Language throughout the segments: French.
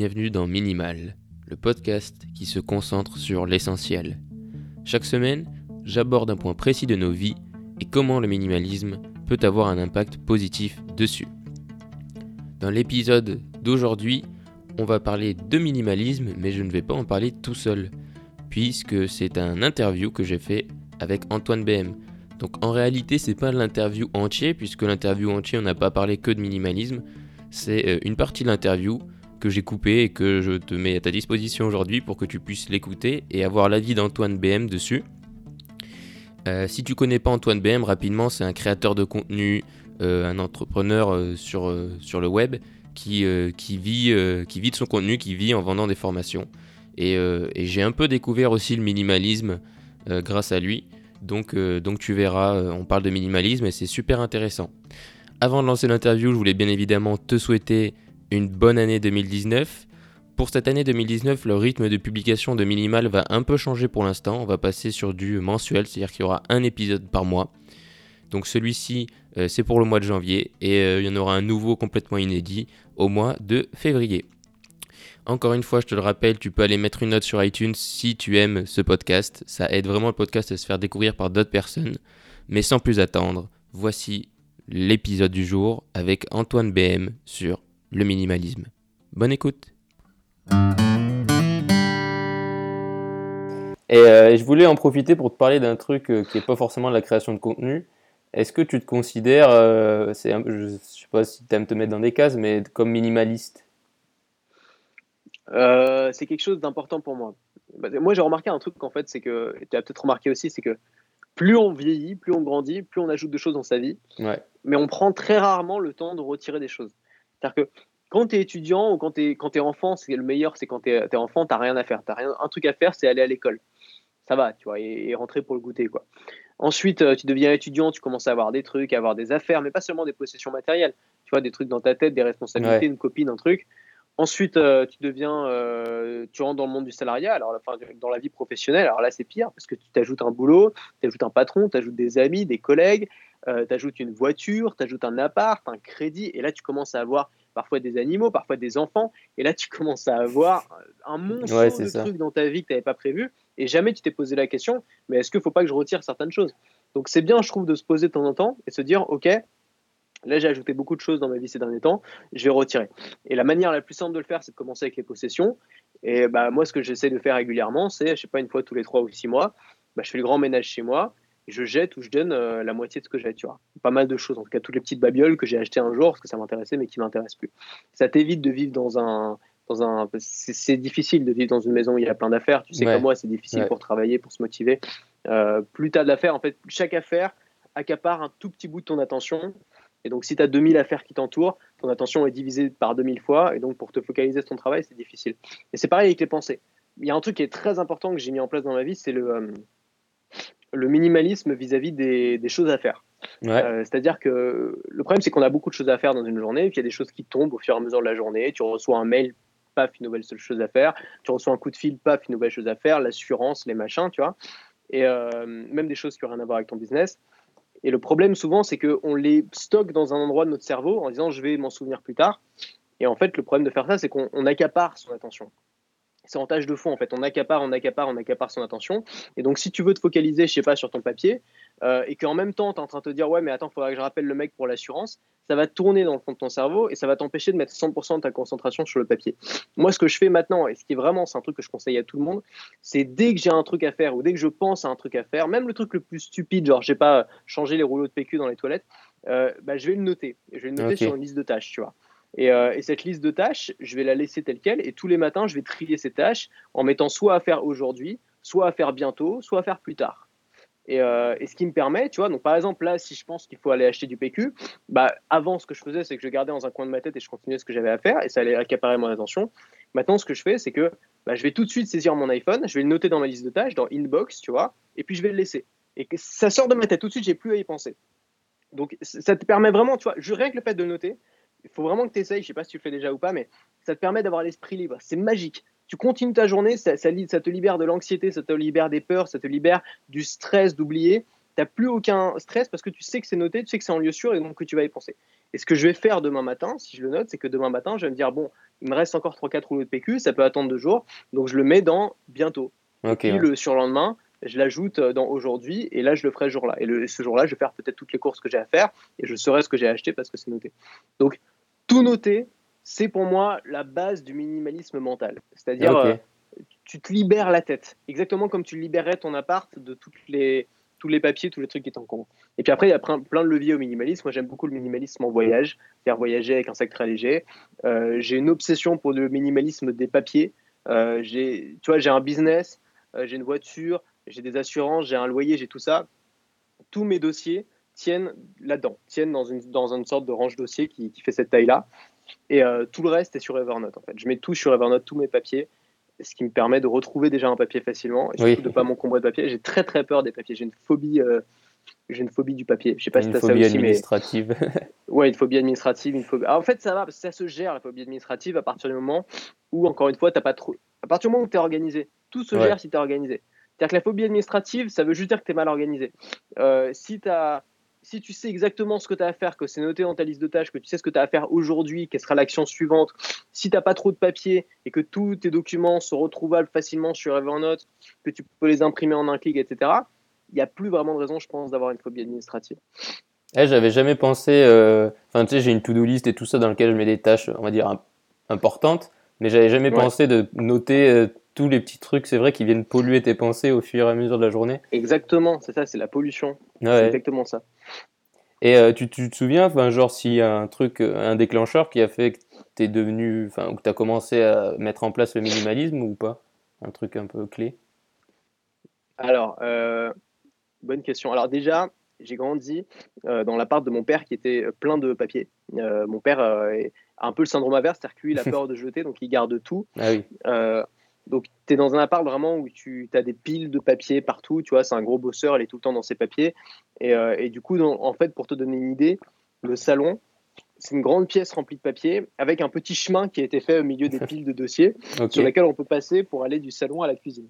bienvenue dans Minimal, le podcast qui se concentre sur l'essentiel. Chaque semaine, j'aborde un point précis de nos vies et comment le minimalisme peut avoir un impact positif dessus. Dans l'épisode d'aujourd'hui, on va parler de minimalisme, mais je ne vais pas en parler tout seul, puisque c'est un interview que j'ai fait avec Antoine BM. Donc en réalité, c'est pas l'interview entière, puisque l'interview entière, on n'a pas parlé que de minimalisme, c'est une partie de l'interview que j'ai coupée et que je te mets à ta disposition aujourd'hui pour que tu puisses l'écouter et avoir l'avis d'Antoine BM dessus. Si tu connais pas Antoine BM, rapidement, c'est un créateur de contenu, un entrepreneur sur le web qui vit de son contenu, qui vit en vendant des formations. Et j'ai un peu découvert aussi le minimalisme grâce à lui. Donc tu verras, on parle de minimalisme et c'est super intéressant. Avant de lancer l'interview, je voulais bien évidemment te souhaiter une bonne année 2019. Pour cette année 2019, le rythme de publication de Minimal va un peu changer pour l'instant. On va passer sur du mensuel, c'est-à-dire qu'il y aura un épisode par mois. Donc celui-ci, c'est pour le mois de janvier et il y en aura un nouveau complètement inédit au mois de février. Encore une fois, je te le rappelle, tu peux aller mettre une note sur iTunes si tu aimes ce podcast. Ça aide vraiment le podcast à se faire découvrir par d'autres personnes. Mais sans plus attendre, voici l'épisode du jour avec Antoine BM sur le minimalisme. Bonne écoute. Et je voulais en profiter pour te parler d'un truc qui n'est pas forcément la création de contenu. Est-ce que tu te considères, je ne sais pas si tu aimes te mettre dans des cases, mais comme minimaliste ? C'est quelque chose d'important pour moi. Moi, j'ai remarqué un truc en fait, c'est que tu as peut-être remarqué aussi, c'est que plus on vieillit, plus on grandit, plus on ajoute de choses dans sa vie, ouais. Mais on prend très rarement le temps de retirer des choses. C'est-à-dire que quand tu es étudiant ou quand tu es enfant, c'est le meilleur, c'est quand tu es enfant, tu n'as rien à faire. Un truc à faire, c'est aller à l'école. Ça va, tu vois, et rentrer pour le goûter, quoi. Ensuite, tu deviens étudiant, tu commences à avoir des trucs, à avoir des affaires, mais pas seulement des possessions matérielles. Tu vois, des trucs dans ta tête, des responsabilités, ouais. Une copine, un truc. Ensuite, tu rentres dans le monde du salariat, dans la vie professionnelle. Alors là, c'est pire parce que tu t'ajoutes un boulot, tu ajoutes un patron, tu ajoutes des amis, des collègues, tu ajoutes une voiture, tu ajoutes un appart, un crédit. Et là, tu commences à avoir parfois des animaux, parfois des enfants. Et là, tu commences à avoir un monceau de trucs dans ta vie que tu n'avais pas prévu. Et jamais tu t'es posé la question, mais est-ce qu'il ne faut pas que je retire certaines choses ? Donc, c'est bien, je trouve, de se poser de temps en temps et se dire, OK, là, j'ai ajouté beaucoup de choses dans ma vie ces derniers temps, je vais retirer. Et la manière la plus simple de le faire, c'est de commencer avec les possessions. Et moi, ce que j'essaie de faire régulièrement, c'est, je ne sais pas, une fois tous les 3 ou 6 mois, je fais le grand ménage chez moi, je jette ou je donne la moitié de ce que j'ai, tu vois. Pas mal de choses, en tout cas, toutes les petites babioles que j'ai achetées un jour, parce que ça m'intéressait, mais qui ne m'intéressent plus. Ça t'évite de vivre c'est difficile de vivre dans une maison où il y a plein d'affaires. Tu sais, ouais. Comme moi, c'est difficile, ouais. Pour travailler, pour se motiver. Plus tu as d'affaires, en fait, chaque affaire accapare un tout petit bout de ton attention. Et donc, si tu as 2000 affaires qui t'entourent, ton attention est divisée par 2000 fois. Et donc, pour te focaliser sur ton travail, c'est difficile. Et c'est pareil avec les pensées. Il y a un truc qui est très important que j'ai mis en place dans ma vie, c'est le minimalisme vis-à-vis des choses à faire. Ouais. C'est-à-dire que le problème, c'est qu'on a beaucoup de choses à faire dans une journée. Et puis, il y a des choses qui tombent au fur et à mesure de la journée. Tu reçois un mail, paf, une nouvelle chose à faire. Tu reçois un coup de fil, paf, une nouvelle chose à faire. L'assurance, les machins, tu vois. Et même des choses qui n'ont rien à voir avec ton business. Et le problème souvent, c'est qu'on les stocke dans un endroit de notre cerveau en disant « je vais m'en souvenir plus tard ». Et en fait, le problème de faire ça, c'est qu'on accapare son attention. C'est en tâche de fond, en fait. On accapare son attention. Et donc, si tu veux te focaliser, je sais pas, sur ton papier, et qu'en même temps, tu es en train de te dire « ouais, mais attends, il faudrait que je rappelle le mec pour l'assurance », ça va tourner dans le fond de ton cerveau et ça va t'empêcher de mettre 100% de ta concentration sur le papier. Moi, ce que je fais maintenant, et ce qui est vraiment, c'est un truc que je conseille à tout le monde, c'est dès que j'ai un truc à faire ou dès que je pense à un truc à faire, même le truc le plus stupide, genre, j'ai pas changé les rouleaux de PQ dans les toilettes, je vais le noter. Je vais le noter sur une liste de tâches, tu vois. Et cette liste de tâches, je vais la laisser telle quelle et tous les matins, je vais trier ces tâches en mettant soit à faire aujourd'hui, soit à faire bientôt, soit à faire plus tard. Et ce qui me permet, tu vois, donc par exemple là, si je pense qu'il faut aller acheter du PQ, avant ce que je faisais, c'est que je gardais dans un coin de ma tête et je continuais ce que j'avais à faire et ça allait accaparer mon attention. Maintenant, ce que je fais, c'est que je vais tout de suite saisir mon iPhone, je vais le noter dans ma liste de tâches, dans Inbox, tu vois, et puis je vais le laisser. Et ça sort de ma tête tout de suite, j'ai plus à y penser. Donc ça te permet vraiment, tu vois, rien que le fait de le noter, il faut vraiment que tu essayes, je sais pas si tu le fais déjà ou pas, mais ça te permet d'avoir l'esprit libre, c'est magique. Tu continues ta journée, ça te libère de l'anxiété, ça te libère des peurs, ça te libère du stress, d'oublier. Tu n'as plus aucun stress parce que tu sais que c'est noté, tu sais que c'est en lieu sûr et donc que tu vas y penser. Et ce que je vais faire demain matin, si je le note, c'est que demain matin, je vais me dire, bon, il me reste encore 3-4 rouleaux de PQ, ça peut attendre 2 jours, donc je le mets dans bientôt. Okay, et puis le surlendemain, je l'ajoute dans aujourd'hui, et là, je le ferai ce jour-là. Et ce jour-là, je vais faire peut-être toutes les courses que j'ai à faire, et je saurai ce que j'ai acheté parce que c'est noté. Donc, tout noter, c'est pour moi la base du minimalisme mental. C'est-à-dire, tu te libères la tête, exactement comme tu libérais ton appart de tous les papiers, tous les trucs qui t'encombrent. Et puis après, il y a plein de leviers au minimalisme. Moi, j'aime beaucoup le minimalisme en voyage, faire voyager avec un sac très léger. J'ai une obsession pour le minimalisme des papiers. J'ai un business, j'ai une voiture, j'ai des assurances, j'ai un loyer, j'ai tout ça. Tous mes dossiers tiennent là-dedans, tiennent dans une sorte de range dossier qui fait cette taille-là. Et tout le reste est sur Evernote, en fait. Je mets tout sur Evernote, tous mes papiers, ce qui me permet de retrouver déjà un papier facilement et surtout de ne pas m'encombrer de papier. J'ai très très peur des papiers, j'ai une phobie du papier. Je sais pas si t'as ça aussi, administrative. Ouais, une phobie administrative, Ah, en fait, ça va, parce que ça se gère, la phobie administrative, à partir du moment où, encore une fois, t'as pas trop... À partir du moment où t'es organisé, tout se gère si t'es organisé. C'est-à-dire que la phobie administrative, ça veut juste dire que t'es mal organisé. Si tu sais exactement ce que tu as à faire, que c'est noté dans ta liste de tâches, que tu sais ce que tu as à faire aujourd'hui, quelle sera l'action suivante, si tu n'as pas trop de papier et que tous tes documents sont retrouvables facilement sur Evernote, que tu peux les imprimer en un clic, etc., il n'y a plus vraiment de raison, je pense, d'avoir une phobie administrative. J'avais jamais pensé... tu sais, j'ai une to-do list et tout ça dans lequel je mets des tâches, on va dire, importantes, mais j'avais jamais pensé de noter... tous les petits trucs, c'est vrai, qui viennent polluer tes pensées au fur et à mesure de la journée. Exactement, c'est ça, c'est la pollution. C'est exactement ça. Et tu te souviens, s'il y a un déclencheur qui a fait que tu es devenu, ou que tu as commencé à mettre en place le minimalisme ou pas ? Un truc un peu clé ? Alors, bonne question. Alors déjà, j'ai grandi dans l'appart de mon père qui était plein de papiers. Mon père a un peu le syndrome inverse, c'est-à-dire que lui, il a peur de jeter, donc il garde tout. Ah oui. Donc, tu es dans un appart vraiment où tu as des piles de papier partout. Tu vois, c'est un gros bosseur, il est tout le temps dans ses papiers. Et du coup, en fait, pour te donner une idée, le salon, c'est une grande pièce remplie de papier avec un petit chemin qui a été fait au milieu des piles de dossiers sur lesquels on peut passer pour aller du salon à la cuisine.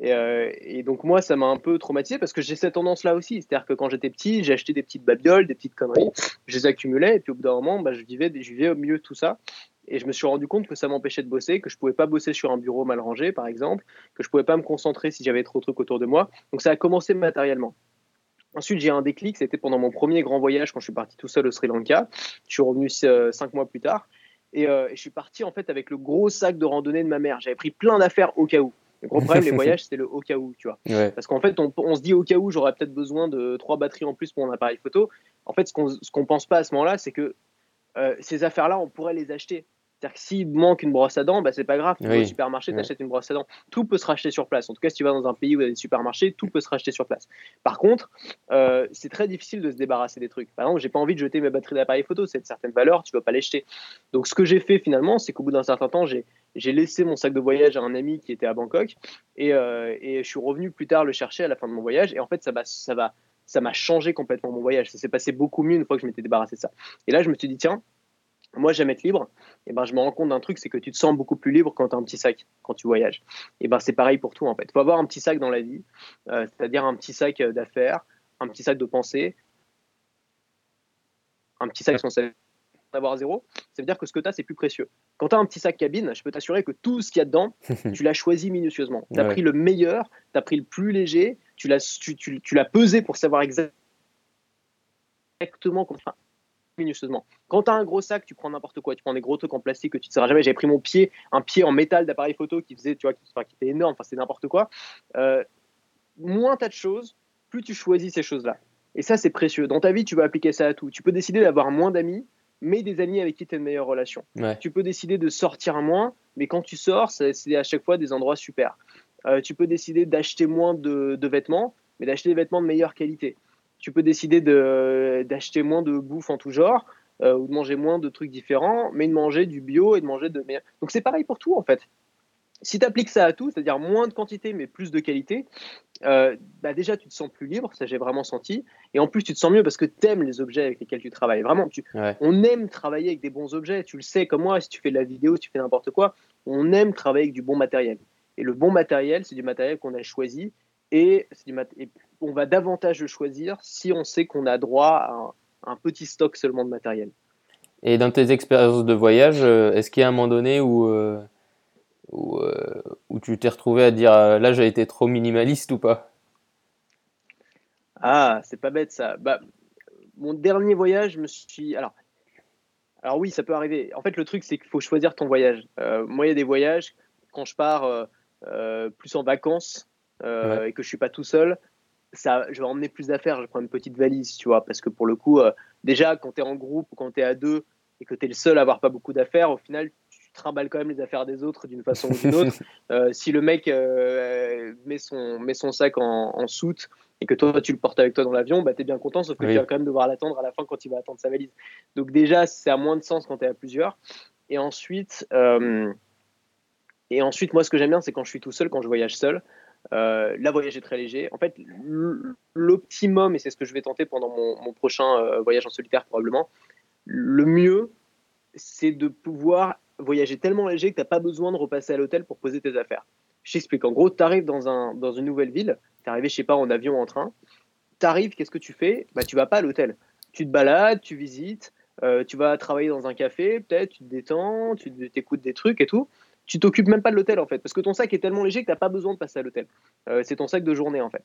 Et donc, moi, ça m'a un peu traumatisé parce que j'ai cette tendance-là aussi. C'est-à-dire que quand j'étais petit, j'ai acheté des petites babioles, des petites conneries, je les accumulais. Et puis, au bout d'un moment, je vivais au milieu de tout ça. Et je me suis rendu compte que ça m'empêchait de bosser, que je ne pouvais pas bosser sur un bureau mal rangé, par exemple, que je ne pouvais pas me concentrer si j'avais trop de trucs autour de moi. Donc, ça a commencé matériellement. Ensuite, j'ai eu un déclic. C'était pendant mon premier grand voyage quand je suis parti tout seul au Sri Lanka. Je suis revenu 5 mois plus tard. Et je suis parti, en fait, avec le gros sac de randonnée de ma mère. J'avais pris plein d'affaires au cas où. Le gros problème, les voyages, c'est le au cas où, tu vois. Ouais. Parce qu'en fait, on se dit au cas où, j'aurais peut-être besoin de 3 batteries en plus pour mon appareil photo. En fait, ce qu'on pense pas à ce moment-là, c'est que ces affaires-là, on pourrait les acheter. C'est-à-dire que s'il manque une brosse à dents, bah, c'est pas grave. Tu vas au supermarché, tu achètes une brosse à dents. Tout peut se racheter sur place. En tout cas, si tu vas dans un pays où il y a des supermarchés, tout peut se racheter sur place. Par contre, c'est très difficile de se débarrasser des trucs. Par exemple, j'ai pas envie de jeter mes batteries d'appareil photo. C'est de certaines valeurs, tu vas pas les jeter. Donc, ce que j'ai fait finalement, c'est qu'au bout d'un certain temps, j'ai laissé mon sac de voyage à un ami qui était à Bangkok et je suis revenu plus tard le chercher à la fin de mon voyage. Et en fait, ça m'a changé complètement mon voyage. Ça s'est passé beaucoup mieux une fois que je m'étais débarrassé de ça. Et là, je me suis dit, tiens, moi, j'aime être libre. Et ben, je me rends compte d'un truc, c'est que tu te sens beaucoup plus libre quand tu as un petit sac, quand tu voyages. Et ben, c'est pareil pour tout, en fait. Il faut avoir un petit sac dans la vie, c'est-à-dire un petit sac d'affaires, un petit sac de pensée, un petit sac responsable. Avoir 0, ça veut dire que ce que tu as, c'est plus précieux. Quand tu as un petit sac cabine, je peux t'assurer que tout ce qu'il y a dedans, tu l'as choisi minutieusement. Tu as pris le meilleur, tu as pris le plus léger, tu l'as pesé pour savoir exactement comment faire. Minutieusement. Quand tu as un gros sac, tu prends n'importe quoi, tu prends des gros trucs en plastique que tu ne seras jamais. J'avais pris un pied en métal d'appareil photo qui faisait, tu vois, qui était énorme, enfin c'est n'importe quoi. Moins tu as de choses, plus tu choisis ces choses-là. Et ça, c'est précieux. Dans ta vie, tu vas appliquer ça à tout. Tu peux décider d'avoir moins d'amis, mais des amis avec qui tu as une meilleure relation. Ouais. Tu peux décider de sortir moins, mais quand tu sors, c'est à chaque fois des endroits super. Tu peux décider d'acheter moins de vêtements, mais d'acheter des vêtements de meilleure qualité. Tu peux décider d'acheter moins de bouffe en tout genre, ou de manger moins de trucs différents, mais de manger du bio et de manger de meilleur. Donc c'est pareil pour tout en fait. Si tu appliques ça à tout, c'est-à-dire moins de quantité mais plus de qualité, déjà tu te sens plus libre, ça j'ai vraiment senti, et en plus tu te sens mieux parce que tu aimes les objets avec lesquels tu travailles. Vraiment, on aime travailler avec des bons objets, tu le sais comme moi, si tu fais de la vidéo, si tu fais n'importe quoi, on aime travailler avec du bon matériel. Et le bon matériel, c'est du matériel qu'on a choisi, et, et on va davantage le choisir si on sait qu'on a droit à un petit stock seulement de matériel. Et dans tes expériences de voyage, est-ce qu'il y a un moment donné où tu t'es retrouvé à dire là j'ai été trop minimaliste ou pas? Ah, c'est pas bête ça. Bah, mon dernier voyage, je me suis... Alors oui, ça peut arriver. En fait, le truc, c'est qu'il faut choisir ton voyage. Moi, il y a des voyages, quand je pars plus en vacances et que je suis pas tout seul, ça, je vais emmener plus d'affaires, je prends une petite valise, tu vois, parce que pour le coup, déjà, quand tu es en groupe ou quand tu es à deux et que tu es le seul à avoir pas beaucoup d'affaires, au final, tu trimballes quand même les affaires des autres d'une façon ou d'une autre. Si le mec met son sac en soute et que toi, tu le portes avec toi dans l'avion, bah, tu es bien content, sauf que tu vas quand même devoir l'attendre à la fin quand il va attendre sa valise. Donc déjà, ça a moins de sens quand tu es à plusieurs. Et ensuite, moi, ce que j'aime bien, c'est quand je suis tout seul, quand je voyage seul. Là, voyager très léger. En fait, l'optimum, et c'est ce que je vais tenter pendant mon prochain voyage en solitaire probablement, le mieux, c'est de pouvoir voyager tellement léger que tu n'as pas besoin de repasser à l'hôtel pour poser tes affaires. Je t'explique. En gros, tu arrives dans une nouvelle ville, tu es arrivé, je sais pas, en avion ou en train, tu arrives, qu'est-ce que tu fais? Bah, tu vas pas à l'hôtel. Tu te balades, tu visites, tu vas travailler dans un café, peut-être, tu te détends, tu t'écoutes des trucs et tout. Tu t'occupes même pas de l'hôtel en fait, parce que ton sac est tellement léger que t'as pas besoin de passer à l'hôtel. C'est ton sac de journée en fait.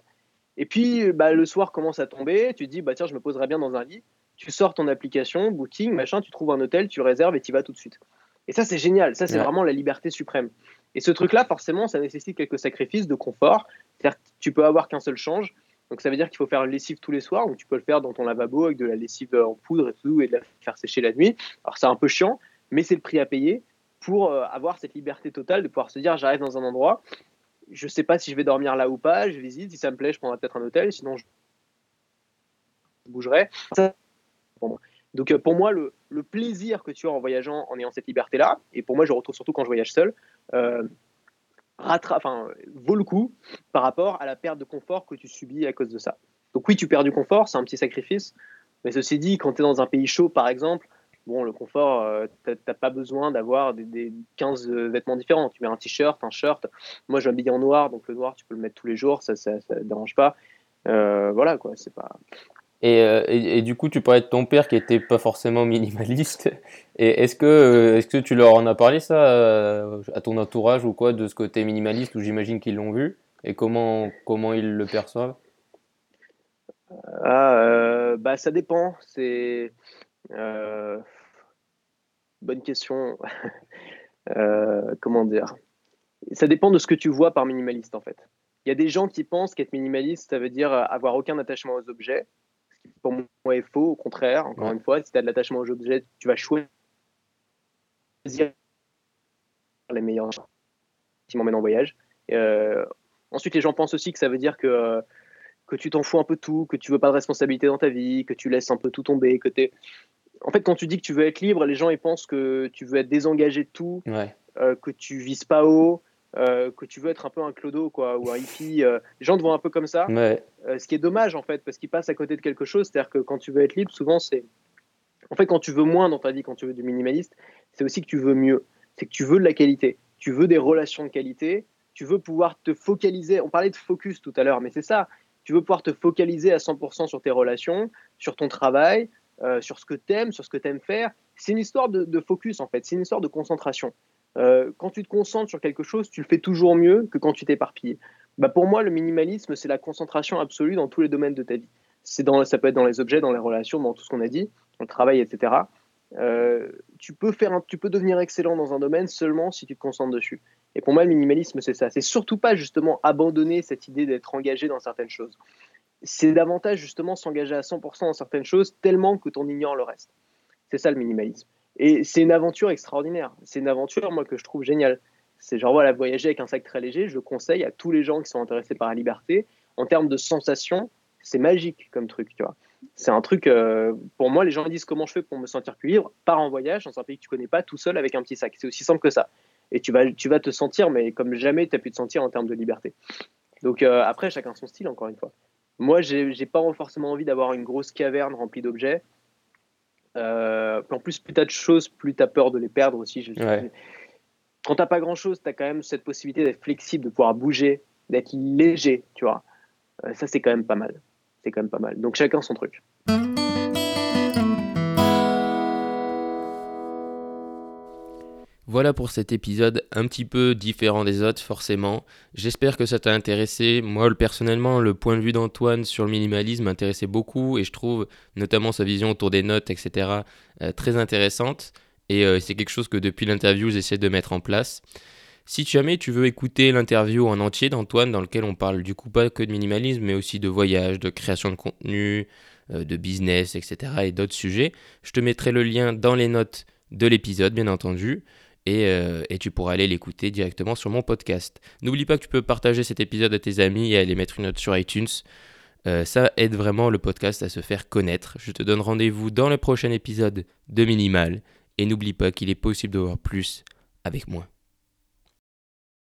Et puis bah, le soir commence à tomber, tu te dis bah tiens je me poserai bien dans un lit. Tu sors ton application, Booking, machin, tu trouves un hôtel, tu réserves et tu vas tout de suite. Et ça c'est génial, ça c'est vraiment la liberté suprême. Et ce truc là forcément ça nécessite quelques sacrifices de confort. C'est-à-dire que tu peux avoir qu'un seul change, donc ça veut dire qu'il faut faire une lessive tous les soirs, donc tu peux le faire dans ton lavabo avec de la lessive en poudre et tout et de la faire sécher la nuit. Alors c'est un peu chiant, mais c'est le prix à payer pour avoir cette liberté totale de pouvoir se dire j'arrive dans un endroit, je sais pas si je vais dormir là ou pas, je visite, si ça me plaît je prendrai peut-être un hôtel, sinon je bougerai. Donc pour moi le plaisir que tu as en voyageant en ayant cette liberté là, et pour moi je retrouve surtout quand je voyage seul, vaut le coup par rapport à la perte de confort que tu subis à cause de ça. Donc oui tu perds du confort, c'est un petit sacrifice, mais ceci dit quand tu es dans un pays chaud par exemple, bon, le confort, t'as pas besoin d'avoir des 15 vêtements différents. Tu mets un t-shirt, un shirt. Moi, je m'habille en noir, donc le noir, tu peux le mettre tous les jours, ça te dérange pas. Voilà, quoi, c'est pas... Et du coup, tu parlais de ton père qui était pas forcément minimaliste. Et est-ce que tu leur en as parlé, ça, à ton entourage ou quoi, de ce côté minimaliste, où j'imagine qu'ils l'ont vu, et comment ils le perçoivent? Bah, ça dépend, c'est... bonne question. Comment dire? Ça dépend de ce que tu vois par minimaliste en fait. Il y a des gens qui pensent qu'être minimaliste, ça veut dire avoir aucun attachement aux objets. Ce qui pour moi est faux, au contraire. Encore une fois, si tu as de l'attachement aux objets, tu vas choisir les meilleurs qui m'emmènent en voyage. Ensuite, les gens pensent aussi que ça veut dire que tu t'en fous un peu de tout, que tu veux pas de responsabilité dans ta vie, que tu laisses un peu tout tomber, que t'es... En fait, quand tu dis que tu veux être libre, les gens ils pensent que tu veux être désengagé de tout, que tu vises pas haut, que tu veux être un peu un clodo quoi, ou un hippie. Les gens te voient un peu comme ça, ce qui est dommage en fait, parce qu'ils passent à côté de quelque chose. C'est-à-dire que quand tu veux être libre, souvent c'est... En fait, quand tu veux moins dans ta vie, quand tu veux du minimaliste, c'est aussi que tu veux mieux. C'est que tu veux de la qualité, tu veux des relations de qualité, tu veux pouvoir te focaliser. On parlait de focus tout à l'heure, mais c'est ça. Tu veux pouvoir te focaliser à 100% sur tes relations, sur ton travail, sur ce que t'aimes, sur ce que t'aimes faire. C'est une histoire de focus en fait, c'est une histoire de concentration. Quand tu te concentres sur quelque chose, tu le fais toujours mieux que quand tu t'éparpilles. Bah, pour moi, le minimalisme, c'est la concentration absolue dans tous les domaines de ta vie. Ça peut être dans les objets, dans les relations, dans tout ce qu'on a dit, dans le travail, etc. Tu peux devenir excellent dans un domaine seulement si tu te concentres dessus. Et pour moi, le minimalisme, c'est ça. C'est surtout pas justement abandonner cette idée d'être engagé dans certaines choses. C'est davantage justement s'engager à 100% dans certaines choses tellement que t'en ignores le reste. C'est ça le minimalisme. Et c'est une aventure extraordinaire. C'est une aventure, moi, que je trouve géniale. C'est genre, voilà, voyager avec un sac très léger, je le conseille à tous les gens qui sont intéressés par la liberté. En termes de sensations, c'est magique comme truc, tu vois. C'est un truc, pour moi, les gens disent comment je fais pour me sentir plus libre. Pars en voyage dans un pays que tu connais pas, tout seul avec un petit sac. C'est aussi simple que ça. Et tu vas te sentir, mais comme jamais tu as pu te sentir en termes de liberté. Donc après, chacun son style, encore une fois. Moi, j'ai pas forcément envie d'avoir une grosse caverne remplie d'objets. En plus, plus t'as de choses, plus t'as peur de les perdre aussi. Quand t'as pas grand-chose, t'as quand même cette possibilité d'être flexible, de pouvoir bouger, d'être léger, tu vois. Ça, c'est quand même pas mal. Donc chacun son truc. Voilà pour cet épisode un petit peu différent des autres forcément. J'espère que ça t'a intéressé. Moi personnellement, le point de vue d'Antoine sur le minimalisme m'intéressait beaucoup et je trouve notamment sa vision autour des notes, etc. Très intéressante et c'est quelque chose que depuis l'interview j'essaie de mettre en place. Si jamais tu veux écouter l'interview en entier d'Antoine dans lequel on parle du coup pas que de minimalisme mais aussi de voyage, de création de contenu, de business, etc. et d'autres sujets, je te mettrai le lien dans les notes de l'épisode bien entendu. Et tu pourras aller l'écouter directement sur mon podcast. N'oublie pas que tu peux partager cet épisode à tes amis et aller mettre une note sur iTunes. Ça aide vraiment le podcast à se faire connaître. Je te donne rendez-vous dans le prochain épisode de Minimal. Et n'oublie pas qu'il est possible de voir plus avec moi.